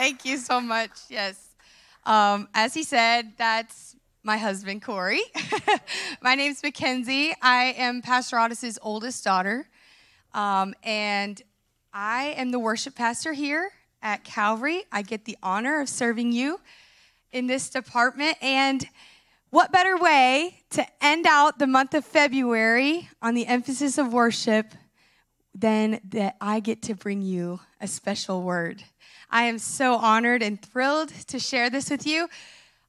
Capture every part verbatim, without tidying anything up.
Thank you so much. Yes. Um, as he said, that's my husband, Corey. My name's Mackenzie. I am Pastor Ottis' oldest daughter. Um, and I am the worship pastor here at Calvary. I get the honor of serving you in this department. And what better way to end out the month of February on the emphasis of worship than that I get to bring you a special word. I am so honored and thrilled to share this with you.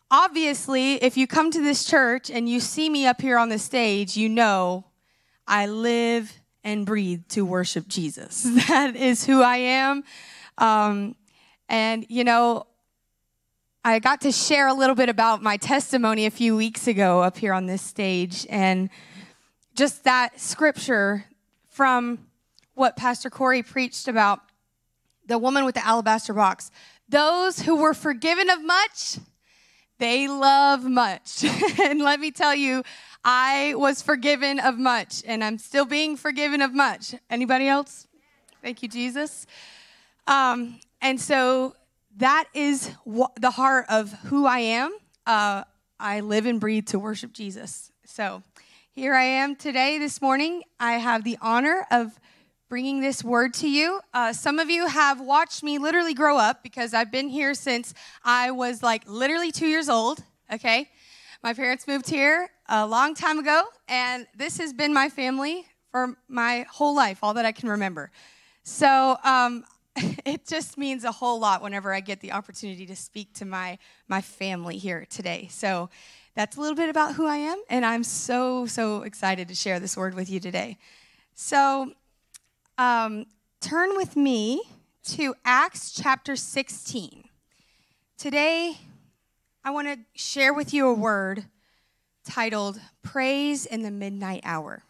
Obviously, if you come to this church and you see me up here on the stage, you know I live and breathe to worship Jesus. That is who I am. Um, and, you know, I got to share a little bit about my testimony a few weeks ago up here on this stage. And just that scripture from what Pastor Corey preached about the woman with the alabaster box. Those who were forgiven of much, they love much. And let me tell you, I was forgiven of much, and I'm still being forgiven of much. Anybody else? Thank you, Jesus. Um, and so that is wh- the heart of who I am. Uh, I live and breathe to worship Jesus. So here I am today, this morning. I have the honor of bringing this word to you. Uh, some of you have watched me literally grow up because I've been here since I was like literally two years old, okay? My parents moved here a long time ago, and this has been my family for my whole life, all that I can remember. So um, it just means a whole lot whenever I get the opportunity to speak to my, my family here today. So that's a little bit about who I am, and I'm so, so excited to share this word with you today. So Um, turn with me to Acts chapter sixteen. Today, I want to share with you a word titled Praise in the Midnight Hour.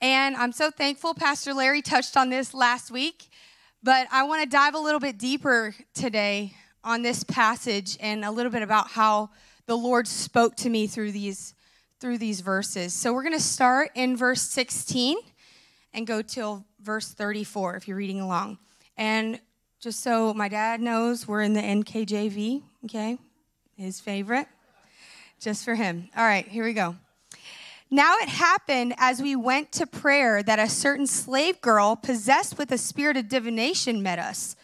And I'm so thankful Pastor Larry touched on this last week, but I want to dive a little bit deeper today on this passage and a little bit about how the Lord spoke to me through these, through these verses. So we're going to start in verse sixteen. And go till verse thirty-four if you're reading along. And just so my dad knows, we're in the N K J V, okay? His favorite, just for him. All right, here we go. Now it happened as we went to prayer that a certain slave girl possessed with a spirit of divination met us,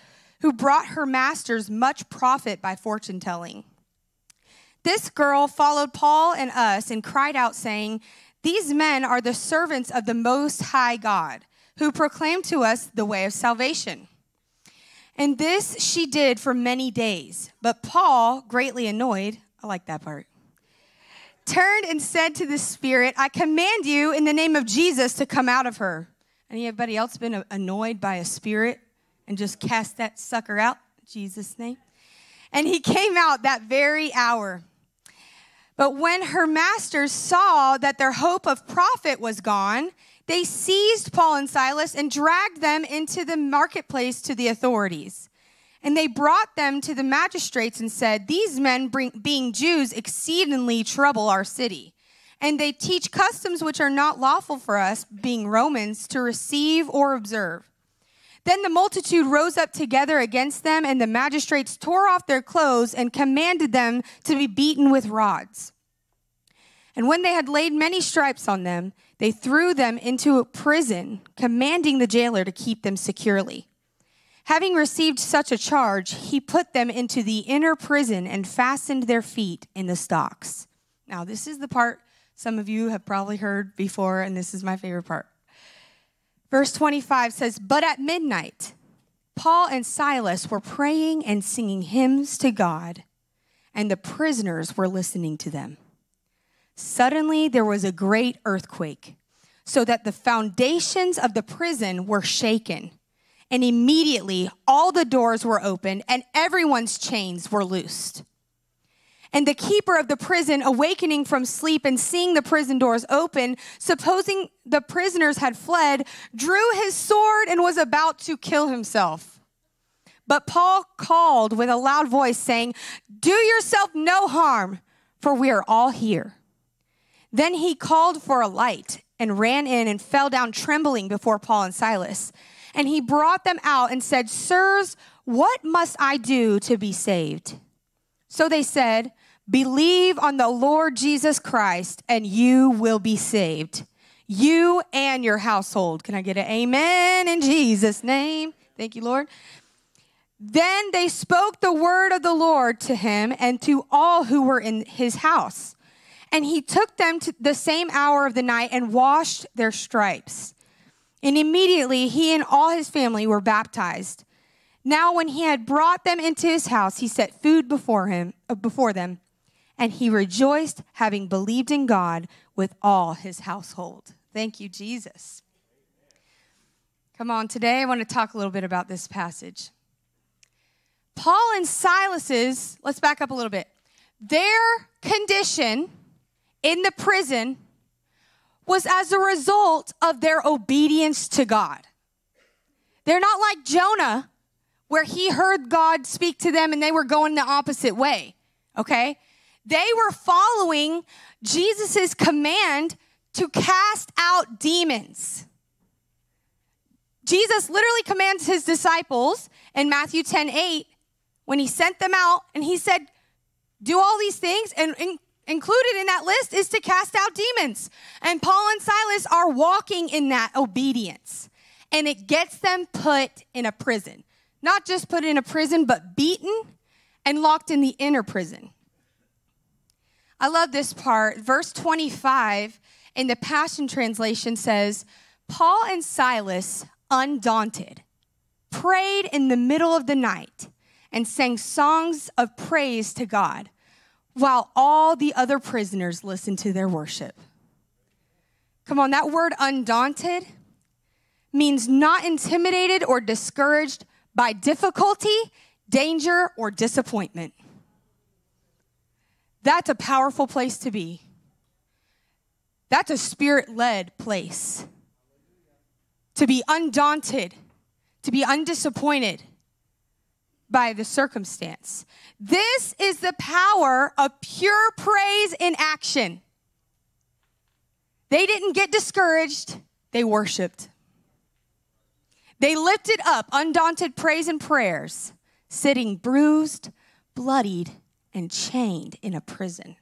who brought her masters much profit by fortune telling. This girl followed Paul and us and cried out, saying, "These men are the servants of the Most High God, who proclaim to us the way of salvation." And this she did for many days. But Paul, greatly annoyed, I like that part, turned and said to the spirit, "I command you in the name of Jesus to come out of her." Anybody else been annoyed by a spirit and just cast that sucker out? In Jesus' name. And he came out that very hour. But when her masters saw that their hope of profit was gone, they seized Paul and Silas and dragged them into the marketplace to the authorities. And they brought them to the magistrates and said, "These men, bring, being Jews, exceedingly trouble our city. And they teach customs which are not lawful for us, being Romans, to receive or observe." Then the multitude rose up together against them, and the magistrates tore off their clothes and commanded them to be beaten with rods. And when they had laid many stripes on them, they threw them into a prison, commanding the jailer to keep them securely. Having received such a charge, he put them into the inner prison and fastened their feet in the stocks. Now, this is the part some of you have probably heard before, and this is my favorite part. Verse twenty-five says, "But at midnight, Paul and Silas were praying and singing hymns to God, and the prisoners were listening to them. Suddenly there was a great earthquake, so that the foundations of the prison were shaken. And immediately all the doors were opened, and everyone's chains were loosed. And the keeper of the prison, awakening from sleep and seeing the prison doors open, supposing the prisoners had fled, drew his sword and was about to kill himself. But Paul called with a loud voice, saying, 'Do yourself no harm, for we are all here.' Then he called for a light and ran in and fell down trembling before Paul and Silas. And he brought them out and said, sirs, what must I do to be saved? So they said, believe on the Lord Jesus Christ and you will be saved, you and your household. Can I get an amen in Jesus' name? Thank you, Lord. Then they spoke the word of the Lord to him and to all who were in his house. And he took them to the same hour of the night and washed their stripes. And immediately he and all his family were baptized. Now when he had brought them into his house, he set food before him, uh, before them, and he rejoiced, having believed in God with all his household. Thank you, Jesus. Come on, today I want to talk a little bit about this passage. Paul and Silas's, let's back up a little bit. Their condition in the prison was as a result of their obedience to God. They're not like Jonah, where he heard God speak to them and they were going the opposite way, okay? They were following Jesus's command to cast out demons. Jesus literally commands his disciples in Matthew ten eight, when he sent them out and he said, do all these things, and in, included in that list is to cast out demons. And Paul and Silas are walking in that obedience, and it gets them put in a prison. Not just put in a prison, but beaten and locked in the inner prison. I love this part. Verse twenty-five in the Passion Translation says, Paul and Silas, undaunted, prayed in the middle of the night and sang songs of praise to God, while all the other prisoners listened to their worship. Come on, that word undaunted means not intimidated or discouraged by difficulty, danger, or disappointment. That's a powerful place to be. That's a spirit-led place. To be undaunted, to be undisappointed by the circumstance. This is the power of pure praise in action. They didn't get discouraged, they worshiped. They lifted up undaunted praise and prayers, sitting bruised, bloodied, and chained in a prison.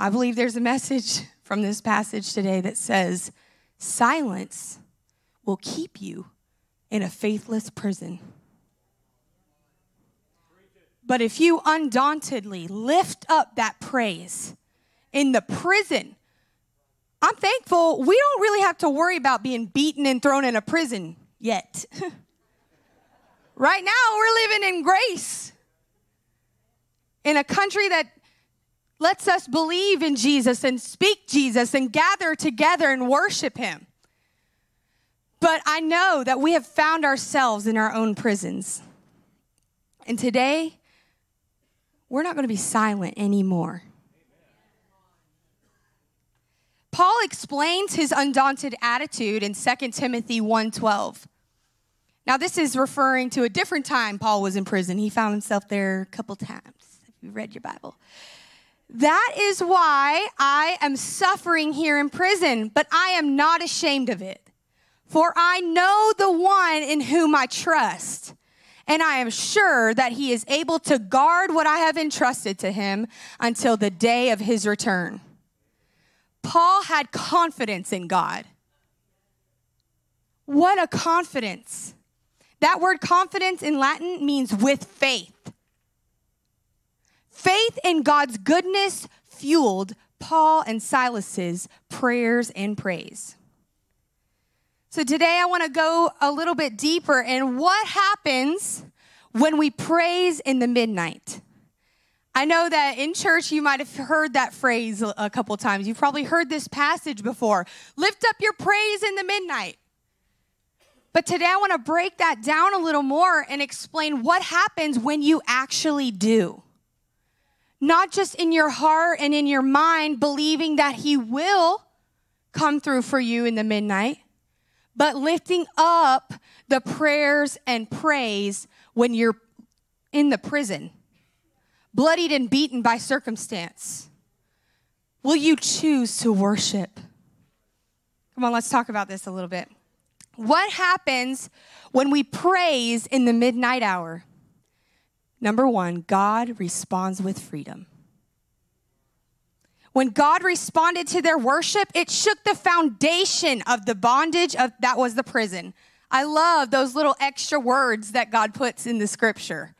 I believe there's a message from this passage today that says, silence will keep you in a faithless prison. But if you undauntedly lift up that praise in the prison, I'm thankful we don't really have to worry about being beaten and thrown in a prison yet. Right now, we're living in grace, in a country that lets us believe in Jesus and speak Jesus and gather together and worship him. But I know that we have found ourselves in our own prisons. And today, we're not going to be silent anymore. Paul explains his undaunted attitude in Second Timothy one twelve. Now, this is referring to a different time Paul was in prison. He found himself there a couple times, if you read your Bible. That is why I am suffering here in prison, but I am not ashamed of it. For I know the one in whom I trust, and I am sure that he is able to guard what I have entrusted to him until the day of his return. Paul had confidence in God. What a confidence. That word confidence in Latin means with faith. Faith in God's goodness fueled Paul and Silas's prayers and praise. So today I want to go a little bit deeper in what happens when we praise in the midnight. I know that in church you might have heard that phrase a couple times. You've probably heard this passage before. Lift up your praise in the midnight. But today I want to break that down a little more and explain what happens when you actually do. Not just in your heart and in your mind, believing that he will come through for you in the midnight, but lifting up the prayers and praise when you're in the prison, bloodied and beaten by circumstance. Will you choose to worship? Come on, let's talk about this a little bit. What happens when we praise in the midnight hour? Number one, God responds with freedom. When God responded to their worship, it shook the foundation of the bondage of that was the prison. I love those little extra words that God puts in the scripture.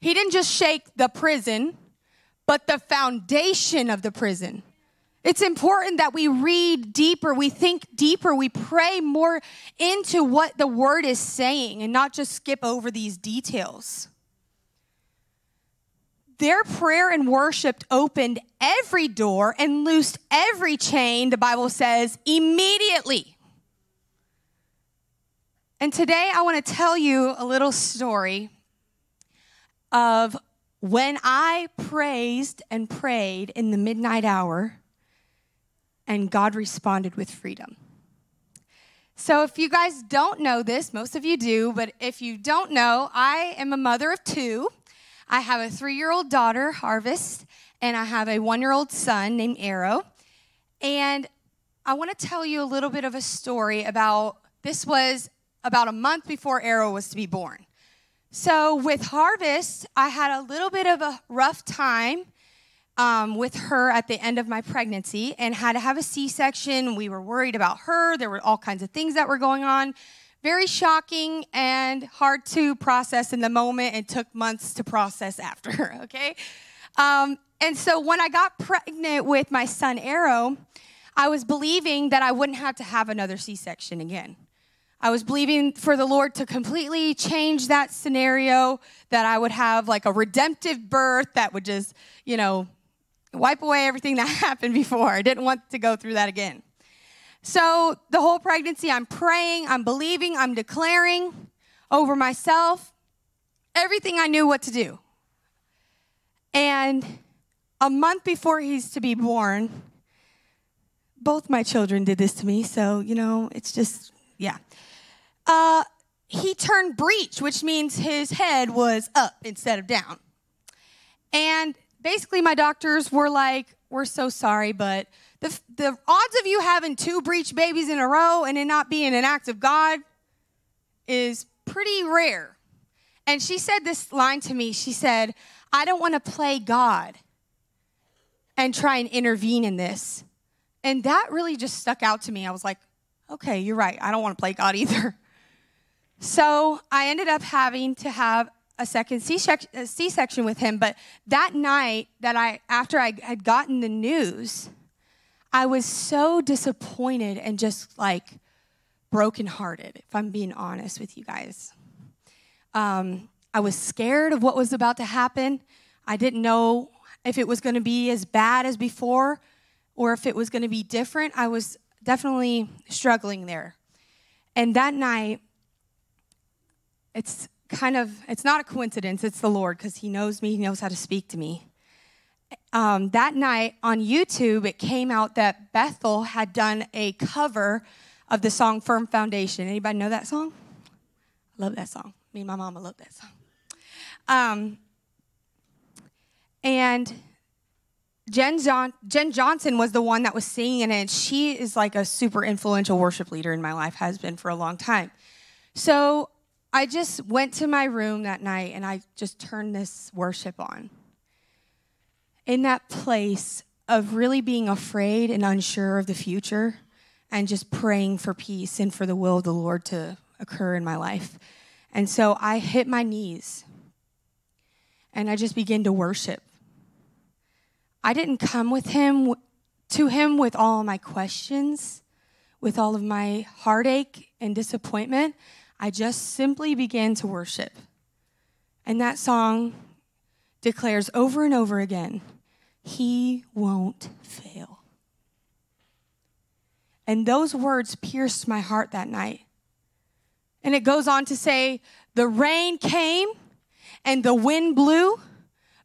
He didn't just shake the prison, but the foundation of the prison. It's important that we read deeper, we think deeper, we pray more into what the word is saying and not just skip over these details. Their prayer and worship opened every door and loosed every chain, the Bible says, immediately. And today I want to tell you a little story of when I praised and prayed in the midnight hour and God responded with freedom. So if you guys don't know this, most of you do, but if you don't know, I am a mother of two. I have a three-year-old daughter, Harvest, and I have a one-year-old son named Arrow. And I want to tell you a little bit of a story about, this was about a month before Arrow was to be born. So with Harvest, I had a little bit of a rough time um, with her at the end of my pregnancy and had to have a C-section. We were worried about her. There were all kinds of things that were going on. Very shocking and hard to process in the moment, and took months to process after, okay? Um, and so when I got pregnant with my son Arrow, I was believing that I wouldn't have to have another C-section again. I was believing for the Lord to completely change that scenario, that I would have like a redemptive birth that would just, you know, wipe away everything that happened before. I didn't want to go through that again. So the whole pregnancy, I'm praying, I'm believing, I'm declaring over myself everything I knew what to do. And a month before he's to be born, both my children did this to me. So, you know, it's just, yeah. Uh, he turned breech, which means his head was up instead of down. And basically my doctors were like, we're so sorry, but the, the odds of you having two breech babies in a row and it not being an act of God is pretty rare. And she said this line to me. She said, I don't want to play God and try and intervene in this. And that really just stuck out to me. I was like, okay, you're right. I don't want to play God either. So I ended up having to have a second C-section with him. But that night that I, after I had gotten the news, I was so disappointed and just like brokenhearted, if I'm being honest with you guys. Um, I was scared of what was about to happen. I didn't know if it was going to be as bad as before or if it was going to be different. I was definitely struggling there. And that night, it's kind of, it's not a coincidence, it's the Lord, because he knows me, he knows how to speak to me. Um, that night on YouTube, it came out that Bethel had done a cover of the song Firm Foundation. Anybody know that song? I love that song. Me and my mama love that song. Um, and Jen, John, Jen Johnson was the one that was singing it, and she is like a super influential worship leader in my life, has been for a long time. So I just went to my room that night and I just turned this worship on. In that place of really being afraid and unsure of the future and just praying for peace and for the will of the Lord to occur in my life. And so I hit my knees and I just began to worship. I didn't come with him to him with all my questions, with all of my heartache and disappointment. I just simply began to worship. And that song declares over and over again, he won't fail. And those words pierced my heart that night. And it goes on to say, the rain came and the wind blew,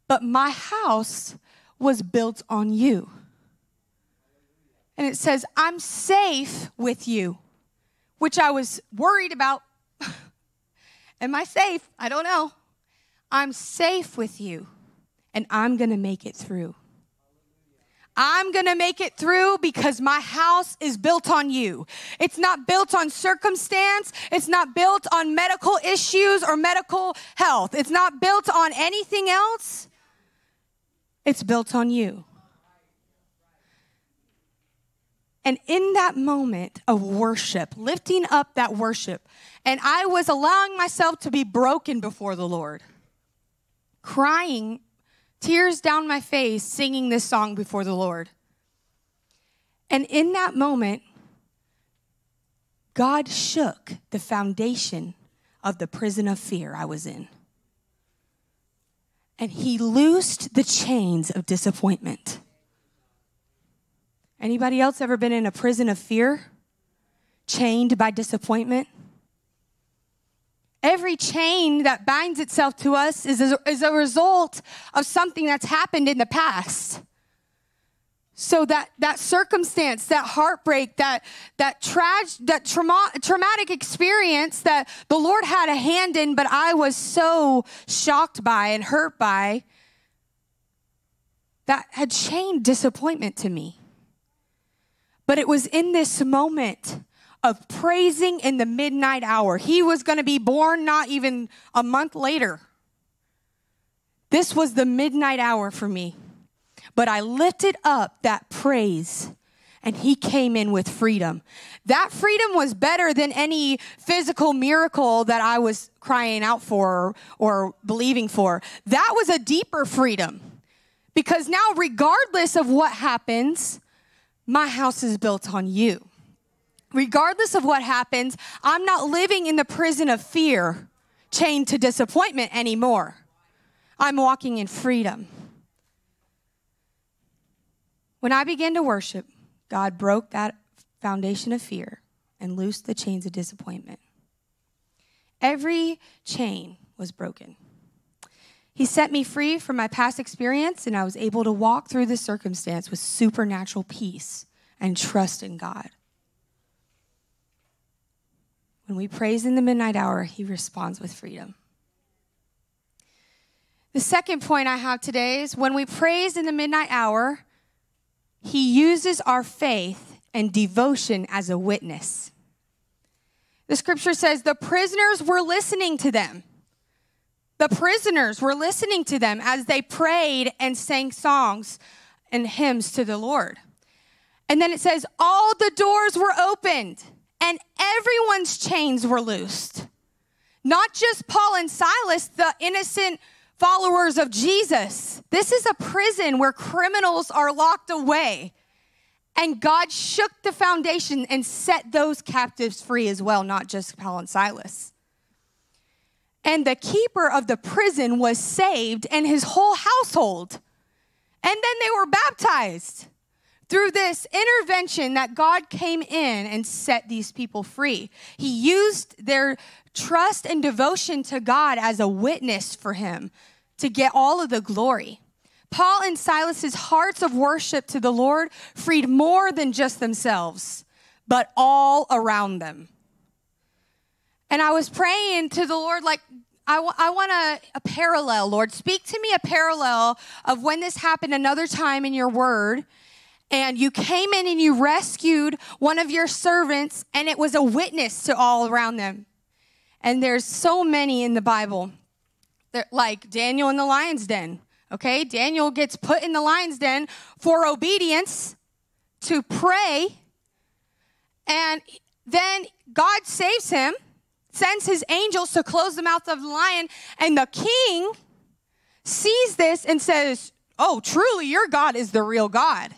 but my house was built on you. And it says, I'm safe with you, which I was worried about. Am I safe? I don't know. I'm safe with you, and I'm going to make it through. I'm going to make it through because my house is built on you. It's not built on circumstance. It's not built on medical issues or medical health. It's not built on anything else. It's built on you. And in that moment of worship, lifting up that worship, and I was allowing myself to be broken before the Lord, crying, tears down my face, singing this song before the Lord. And in that moment, God shook the foundation of the prison of fear I was in. And he loosed the chains of disappointment. Anybody else ever been in a prison of fear? Chained by disappointment? Every chain that binds itself to us is a, is a result of something that's happened in the past. So that, that circumstance, that heartbreak, that, that, tra- that trauma- traumatic experience that the Lord had a hand in, but I was so shocked by and hurt by, that had chained disappointment to me. But it was in this moment of praising in the midnight hour. He was going to be born not even a month later. This was the midnight hour for me. But I lifted up that praise, and he came in with freedom. That freedom was better than any physical miracle that I was crying out for or, or believing for. That was a deeper freedom, because now regardless of what happens, my house is built on you. Regardless of what happens, I'm not living in the prison of fear, chained to disappointment anymore. I'm walking in freedom. When I began to worship, God broke that foundation of fear and loosed the chains of disappointment. Every chain was broken. He set me free from my past experience, and I was able to walk through this circumstance with supernatural peace and trust in God. When we praise in the midnight hour, he responds with freedom. The second point I have today is when we praise in the midnight hour, he uses our faith and devotion as a witness. The scripture says the prisoners were listening to them. The prisoners were listening to them as they prayed and sang songs and hymns to the Lord. And then it says, all the doors were opened and everyone's chains were loosed. Not just Paul and Silas, the innocent followers of Jesus. This is a prison where criminals are locked away. And God shook the foundation and set those captives free as well, not just Paul and Silas. And the keeper of the prison was saved and his whole household. And then they were baptized through this intervention that God came in and set these people free. He used their trust and devotion to God as a witness for him to get all of the glory. Paul and Silas's hearts of worship to the Lord freed more than just themselves, but all around them. And I was praying to the Lord, like, I, w- I want a, a parallel, Lord. Speak to me a parallel of when this happened another time in your word. And you came in and you rescued one of your servants, and it was a witness to all around them. And there's so many in the Bible. They're like Daniel in the lion's den, okay? Daniel gets put in the lion's den for obedience, to pray. And then God saves him, sends his angels to close the mouth of the lion, and the king sees this and says, oh, truly your God is the real God.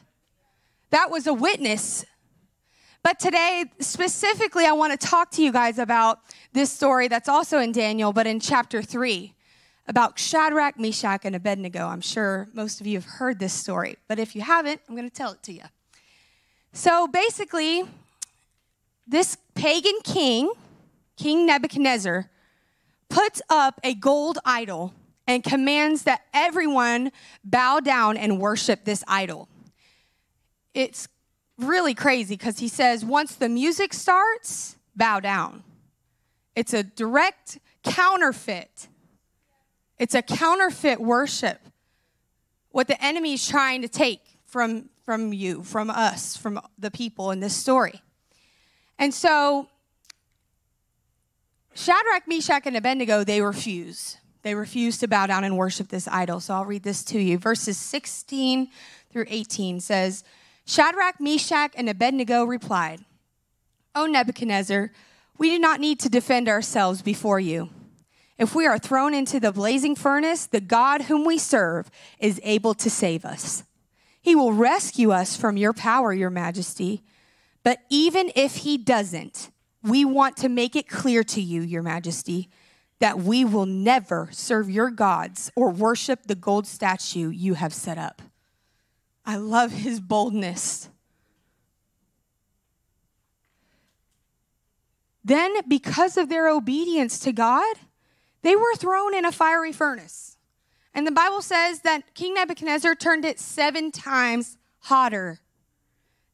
That was a witness. But today, specifically, I want to talk to you guys about this story that's also in Daniel, but in chapter three, about Shadrach, Meshach, and Abednego. I'm sure most of you have heard this story, but if you haven't, I'm going to tell it to you. So basically, this pagan king, King Nebuchadnezzar, puts up a gold idol and commands that everyone bow down and worship this idol. It's really crazy because he says, once the music starts, bow down. It's a direct counterfeit. It's a counterfeit worship, what the enemy is trying to take from from you, from us, from the people in this story. And so Shadrach, Meshach, and Abednego, they refuse. They refuse to bow down and worship this idol. So I'll read this to you. Verses sixteen through eighteen says, Shadrach, Meshach, and Abednego replied, O Nebuchadnezzar, we do not need to defend ourselves before you. If we are thrown into the blazing furnace, the God whom we serve is able to save us. He will rescue us from your power, your majesty. But even if he doesn't, we want to make it clear to you, your majesty, that we will never serve your gods or worship the gold statue you have set up. I love his boldness. Then, because of their obedience to God, they were thrown in a fiery furnace. And the Bible says that King Nebuchadnezzar turned it seven times hotter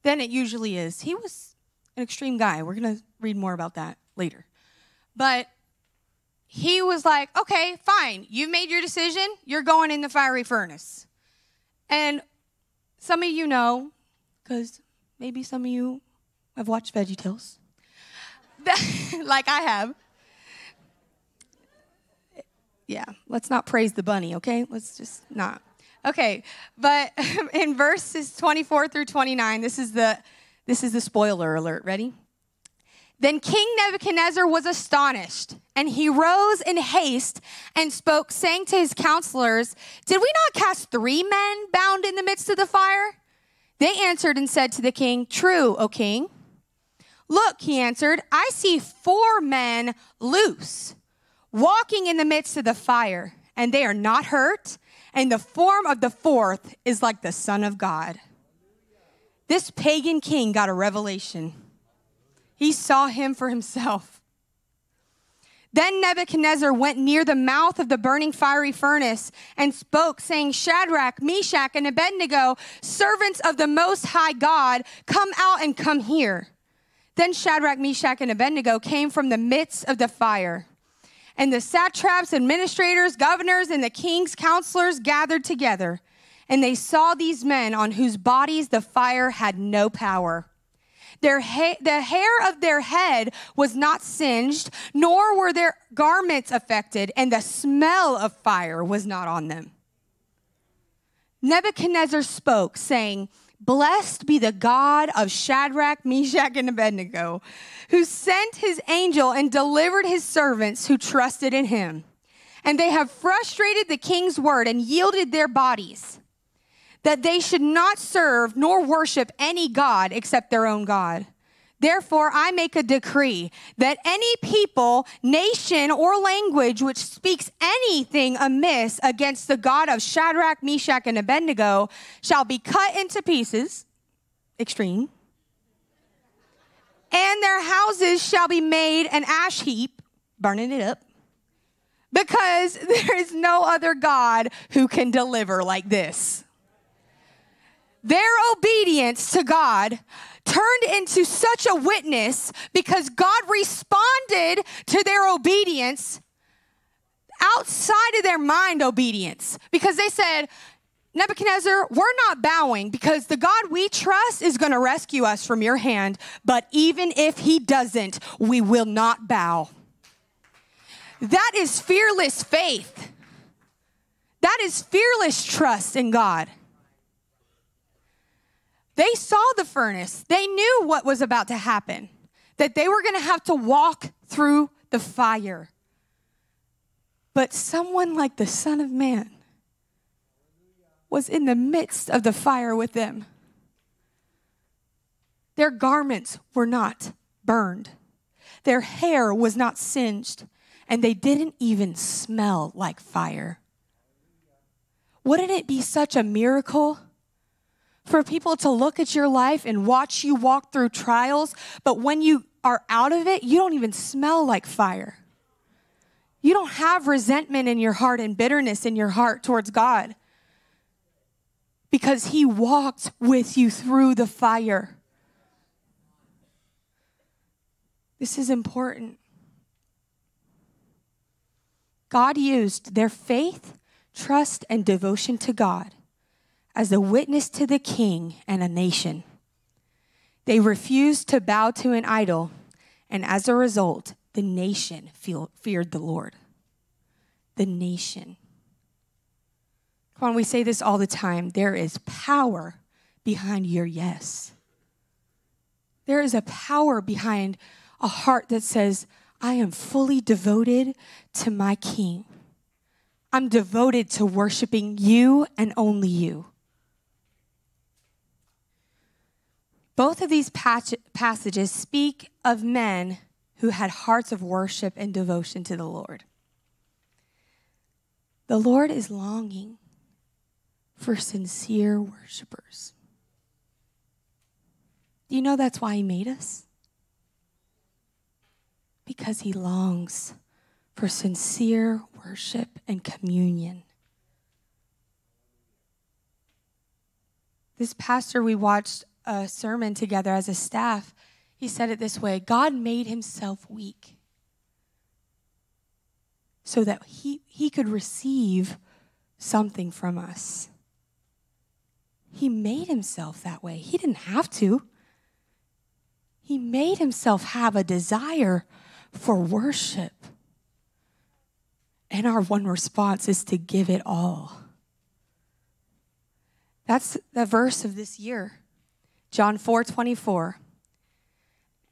than it usually is. He was an extreme guy. We're going to read more about that later. But he was like, okay, fine. You've made your decision. You're going in the fiery furnace. And some of you know, because maybe some of you have watched VeggieTales, like I have. Yeah, let's not praise the bunny, okay? Let's just not. Okay, but in verses twenty-four through twenty-nine, this is the this is the spoiler alert. Ready? Then King Nebuchadnezzar was astonished, and he rose in haste and spoke, saying to his counselors, did we not cast three men bound in the midst of the fire? They answered and said to the king, true, O king. Look, he answered, I see four men loose, walking in the midst of the fire, and they are not hurt, and the form of the fourth is like the Son of God. This pagan king got a revelation. He saw him for himself. Then Nebuchadnezzar went near the mouth of the burning fiery furnace and spoke, saying, Shadrach, Meshach, and Abednego, servants of the Most High God, come out and come here. Then Shadrach, Meshach, and Abednego came from the midst of the fire. And the satraps, administrators, governors, and the king's counselors gathered together, and they saw these men on whose bodies the fire had no power. Their ha- the hair of their head was not singed, nor were their garments affected, and the smell of fire was not on them. Nebuchadnezzar spoke, saying, blessed be the God of Shadrach, Meshach, and Abednego, who sent his angel and delivered his servants who trusted in him. And they have frustrated the king's word and yielded their bodies, that they should not serve nor worship any god except their own God. Therefore, I make a decree that any people, nation, or language which speaks anything amiss against the God of Shadrach, Meshach, and Abednego shall be cut into pieces, extreme, and their houses shall be made an ash heap, burning it up, because there is no other God who can deliver like this. Their obedience to God turned into such a witness because God responded to their obedience outside of their mind obedience. Because they said, Nebuchadnezzar, we're not bowing because the God we trust is going to rescue us from your hand. But even if he doesn't, we will not bow. That is fearless faith. That is fearless trust in God. They saw the furnace. They knew what was about to happen, that they were going to have to walk through the fire. But someone like the Son of Man was in the midst of the fire with them. Their garments were not burned. Their hair was not singed, and they didn't even smell like fire. Wouldn't it be such a miracle for people to look at your life and watch you walk through trials, but when you are out of it, you don't even smell like fire. You don't have resentment in your heart and bitterness in your heart towards God because he walked with you through the fire. This is important. God used their faith, trust, and devotion to God as a witness to the king and a nation. They refused to bow to an idol, and as a result, the nation feared the Lord. The nation. Come on, we say this all the time. There is power behind your yes. There is a power behind a heart that says, I am fully devoted to my King. I'm devoted to worshiping you and only you. Both of these passages speak of men who had hearts of worship and devotion to the Lord. The Lord is longing for sincere worshipers. Do you know that's why he made us? Because he longs for sincere worship and communion. This pastor, we watched a sermon together as a staff. He said it this way: God made himself weak so that he, he could receive something from us. He made himself that way. He didn't have to. He made himself have a desire for worship. And our one response is to give it all. That's the verse of this year, John four twenty-four.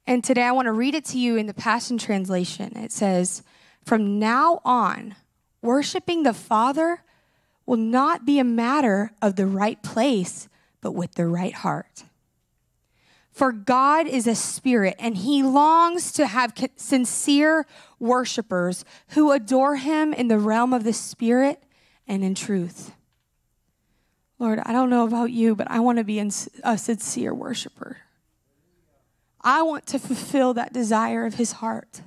And today I want to read it to you in the Passion Translation. It says, from now on, worshiping the Father will not be a matter of the right place, but with the right heart. For God is a spirit, and he longs to have sincere worshipers who adore him in the realm of the spirit and in truth. Lord, I don't know about you, but I want to be a sincere worshiper. I want to fulfill that desire of his heart.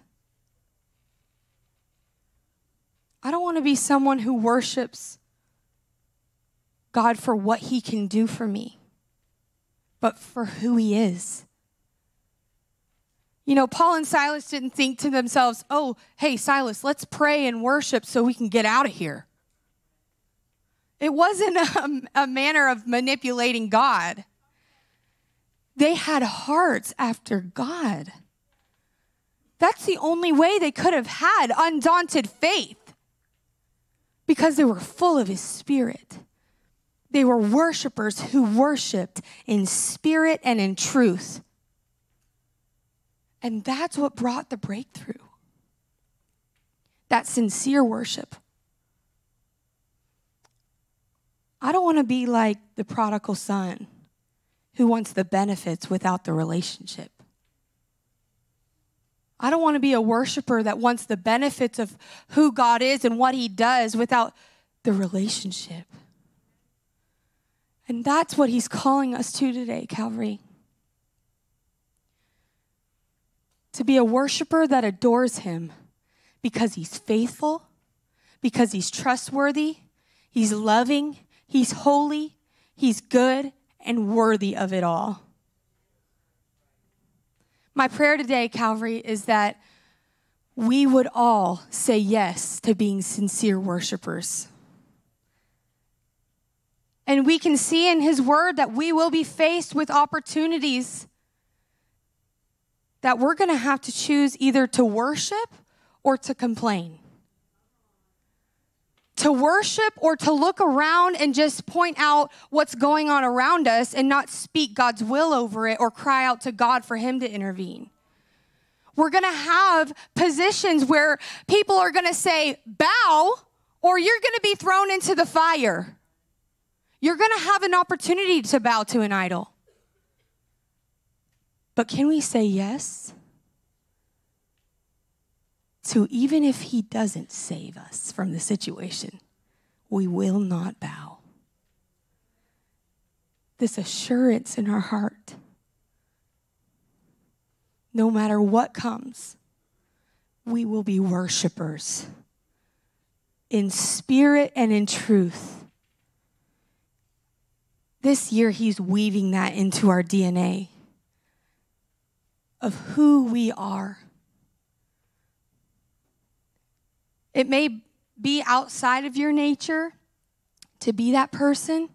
I don't want to be someone who worships God for what he can do for me, but for who he is. You know, Paul and Silas didn't think to themselves, oh, hey, Silas, let's pray and worship so we can get out of here. It wasn't a, a manner of manipulating God. They had hearts after God. That's the only way they could have had undaunted faith, because they were full of his spirit. They were worshipers who worshiped in spirit and in truth. And that's what brought the breakthrough. That sincere worship. I don't want to be like the prodigal son who wants the benefits without the relationship. I don't want to be a worshiper that wants the benefits of who God is and what he does without the relationship. And that's what he's calling us to today, Calvary. To be a worshiper that adores him because he's faithful, because he's trustworthy, he's loving, he's holy, he's good, and worthy of it all. My prayer today, Calvary, is that we would all say yes to being sincere worshipers. And we can see in his word that we will be faced with opportunities that we're going to have to choose either to worship or to complain. To worship or to look around and just point out what's going on around us and not speak God's will over it or cry out to God for him to intervene. We're going to have positions where people are going to say, bow, or you're going to be thrown into the fire. You're going to have an opportunity to bow to an idol. But can we say yes to, even if he doesn't save us from the situation, we will not bow? This assurance in our heart, no matter what comes, we will be worshipers in spirit and in truth. This year, he's weaving that into our D N A of who we are. It may be outside of your nature to be that person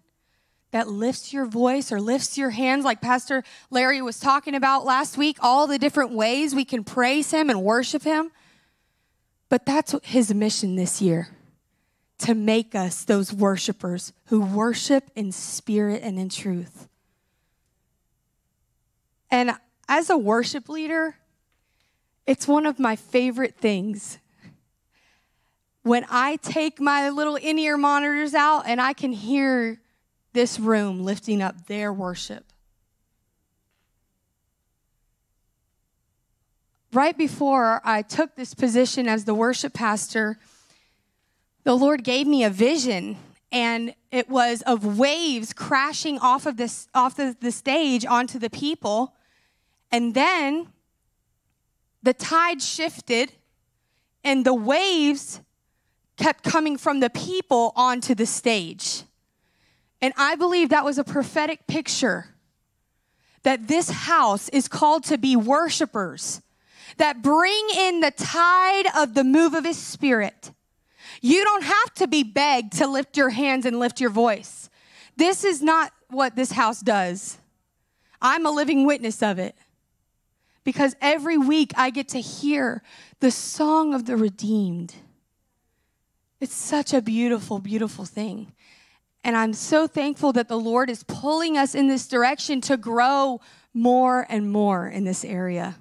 that lifts your voice or lifts your hands, like Pastor Larry was talking about last week, all the different ways we can praise him and worship him. But that's his mission this year, to make us those worshipers who worship in spirit and in truth. And as a worship leader, it's one of my favorite things. When I take my little in-ear monitors out and I can hear this room lifting up their worship. Right before I took this position as the worship pastor, the Lord gave me a vision, and it was of waves crashing off of this off of the stage onto the people. And then the tide shifted, and the waves kept coming from the people onto the stage. And I believe that was a prophetic picture, that this house is called to be worshipers that bring in the tide of the move of his spirit. You don't have to be begged to lift your hands and lift your voice. This is not what this house does. I'm a living witness of it, because every week I get to hear the song of the redeemed. It's such a beautiful, beautiful thing. And I'm so thankful that the Lord is pulling us in this direction to grow more and more in this area.